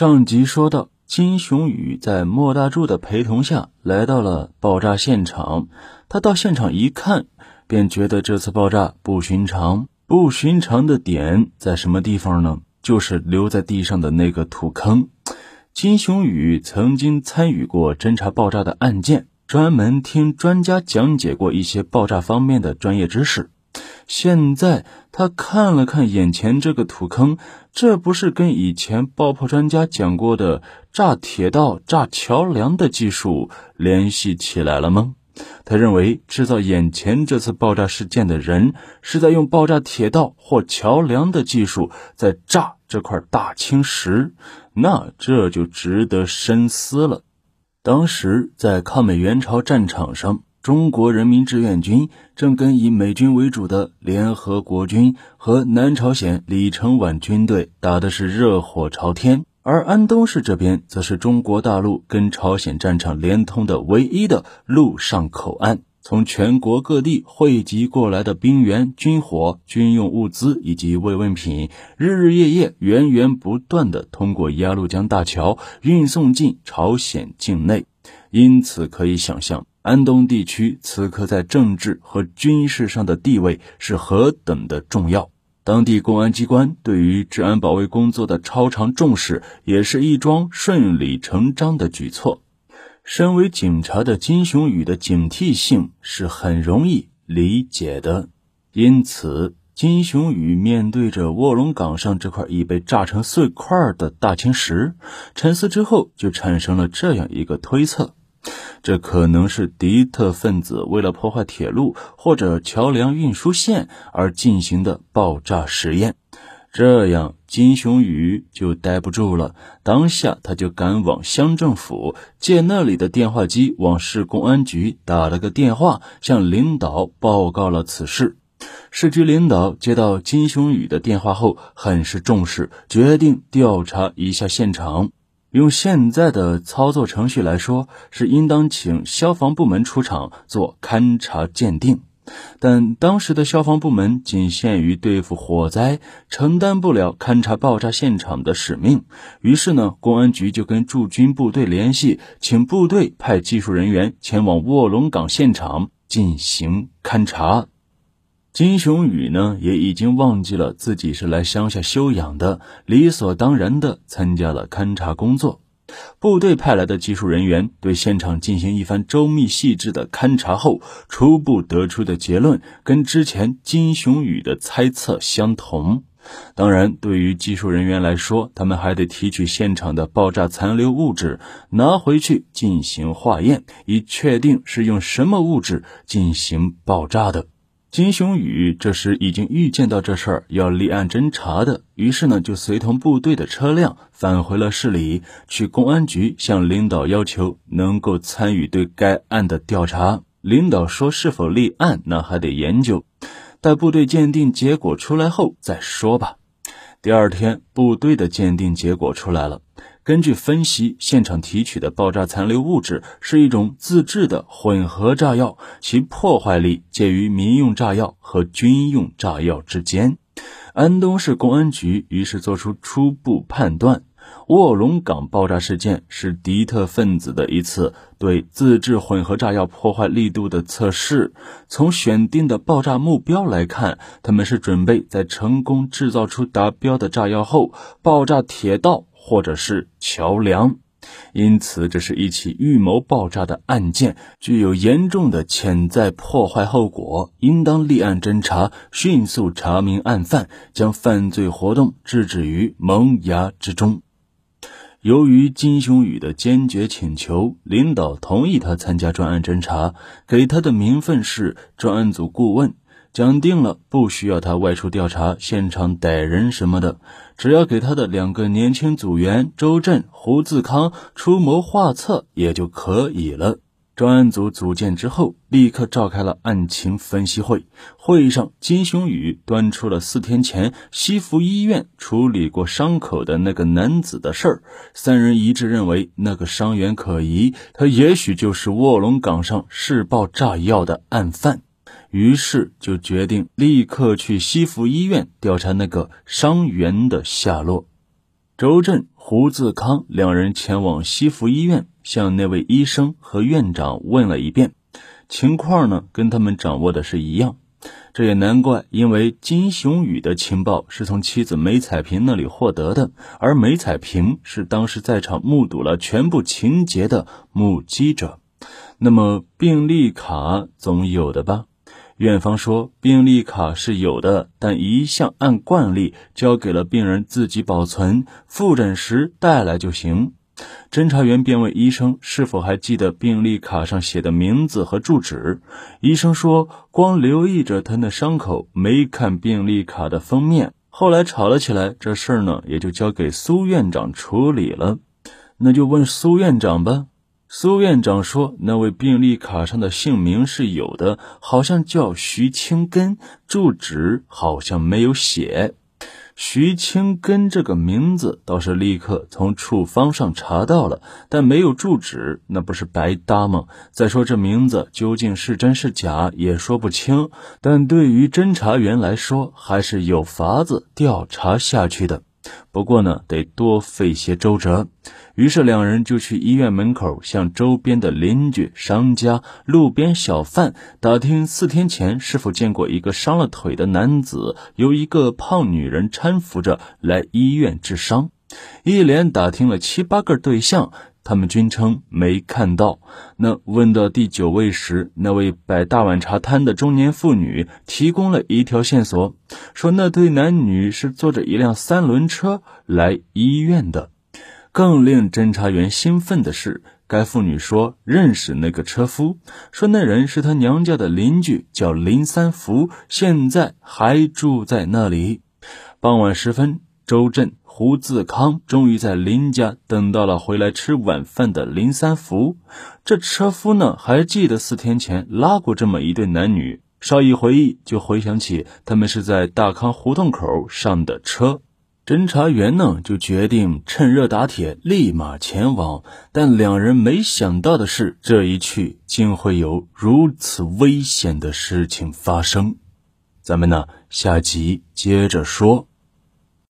上集说到，金雄宇在莫大柱的陪同下来到了爆炸现场。他到现场一看，便觉得这次爆炸不寻常。不寻常的点在什么地方呢？就是留在地上的那个土坑。金雄宇曾经参与过侦查爆炸的案件，专门听专家讲解过一些爆炸方面的专业知识。现在他看了看眼前这个土坑，这不是跟以前爆破专家讲过的炸铁道、炸桥梁的技术联系起来了吗？他认为制造眼前这次爆炸事件的人是在用爆炸铁道或桥梁的技术在炸这块大青石，那这就值得深思了。当时在抗美援朝战场上，中国人民志愿军正跟以美军为主的联合国军和南朝鲜李承晚军队打的是热火朝天，而安东市这边则是中国大陆跟朝鲜战场连通的唯一的陆上口岸，从全国各地汇集过来的兵员、军火、军用物资以及慰问品，日日夜夜源源不断地通过鸭绿江大桥运送进朝鲜境内。因此可以想象，安东地区此刻在政治和军事上的地位是何等的重要。当地公安机关对于治安保卫工作的超常重视，也是一桩顺理成章的举措。身为警察的金雄宇的警惕性是很容易理解的，因此金雄宇面对着卧龙岗上这块已被炸成碎块的大青石，沉思之后就产生了这样一个推测，这可能是敌特分子为了破坏铁路或者桥梁运输线而进行的爆炸实验。这样金雄宇就待不住了，当下他就赶往乡政府，借那里的电话机往市公安局打了个电话，向领导报告了此事。市局领导接到金雄宇的电话后很是重视，决定调查一下现场。用现在的操作程序来说，是应当请消防部门出场做勘察鉴定，但当时的消防部门仅限于对付火灾，承担不了勘察爆炸现场的使命。于是呢，公安局就跟驻军部队联系，请部队派技术人员前往卧龙岗现场进行勘察。金雄宇呢，也已经忘记了自己是来乡下休养的，理所当然的参加了勘察工作。部队派来的技术人员对现场进行一番周密细致的勘察后，初步得出的结论跟之前金雄宇的猜测相同。当然，对于技术人员来说，他们还得提取现场的爆炸残留物质，拿回去进行化验，以确定是用什么物质进行爆炸的。金雄宇这时已经预见到这事儿要立案侦查的，于是呢就随同部队的车辆返回了市里，去公安局向领导要求能够参与对该案的调查。领导说是否立案那还得研究，待部队鉴定结果出来后再说吧。第二天，部队的鉴定结果出来了。根据分析，现场提取的爆炸残留物质是一种自制的混合炸药，其破坏力介于民用炸药和军用炸药之间。安东市公安局于是做出初步判断，卧龙岗爆炸事件是敌特分子的一次对自制混合炸药破坏力度的测试。从选定的爆炸目标来看，他们是准备在成功制造出达标的炸药后爆炸铁道或者是桥梁，因此这是一起预谋爆炸的案件，具有严重的潜在破坏后果，应当立案侦查，迅速查明案犯，将犯罪活动制止于萌芽之中。由于金雄宇的坚决请求，领导同意他参加专案侦查，给他的名分是专案组顾问，讲定了不需要他外出调查现场逮人什么的，只要给他的两个年轻组员周震、胡自康出谋划策也就可以了。专案组组建之后，立刻召开了案情分析会。会议上，金雄宇端出了4天前西福医院处理过伤口的那个男子的事儿。三人一致认为那个伤员可疑，他也许就是卧龙岗上试爆炸药的案犯，于是就决定立刻去西福医院调查那个伤员的下落。周震、胡自康两人前往西福医院，向那位医生和院长问了一遍，情况呢跟他们掌握的是一样。这也难怪，因为金雄宇的情报是从妻子梅彩萍那里获得的，而梅彩萍是当时在场目睹了全部情节的目击者。那么病历卡总有的吧？院方说病历卡是有的，但一向按惯例交给了病人自己保存，复诊时带来就行。侦查员便问医生是否还记得病历卡上写的名字和住址，医生说光留意着他的伤口，没看病历卡的封面。后来吵了起来，这事儿呢也就交给苏院长处理了。那就问苏院长吧。苏院长说那位病历卡上的姓名是有的，好像叫徐清根，住址好像没有写。徐清根这个名字倒是立刻从处方上查到了，但没有住址，那不是白搭吗？再说这名字究竟是真是假也说不清，但对于侦查员来说还是有法子调查下去的。不过呢，得多费些周折。于是两人就去医院门口，向周边的邻居、商家、路边小贩打听4天前是否见过一个伤了腿的男子，由一个胖女人搀扶着来医院治伤。一连打听了7、8个对象，他们均称没看到。那问到第9位时，那位摆大碗茶摊的中年妇女提供了一条线索，说那对男女是坐着一辆3轮车来医院的。更令侦查员兴奋的是，该妇女说认识那个车夫，说那人是他娘家的邻居，叫林三福，现在还住在那里。傍晚时分，周震、胡自康终于在林家等到了回来吃晚饭的林三福。这车夫呢，还记得4天前拉过这么一对男女，稍一回忆就回想起他们是在大康胡同口上的车。侦查员呢，就决定趁热打铁，立马前往。但两人没想到的是，这一去竟会有如此危险的事情发生。咱们呢，下集接着说。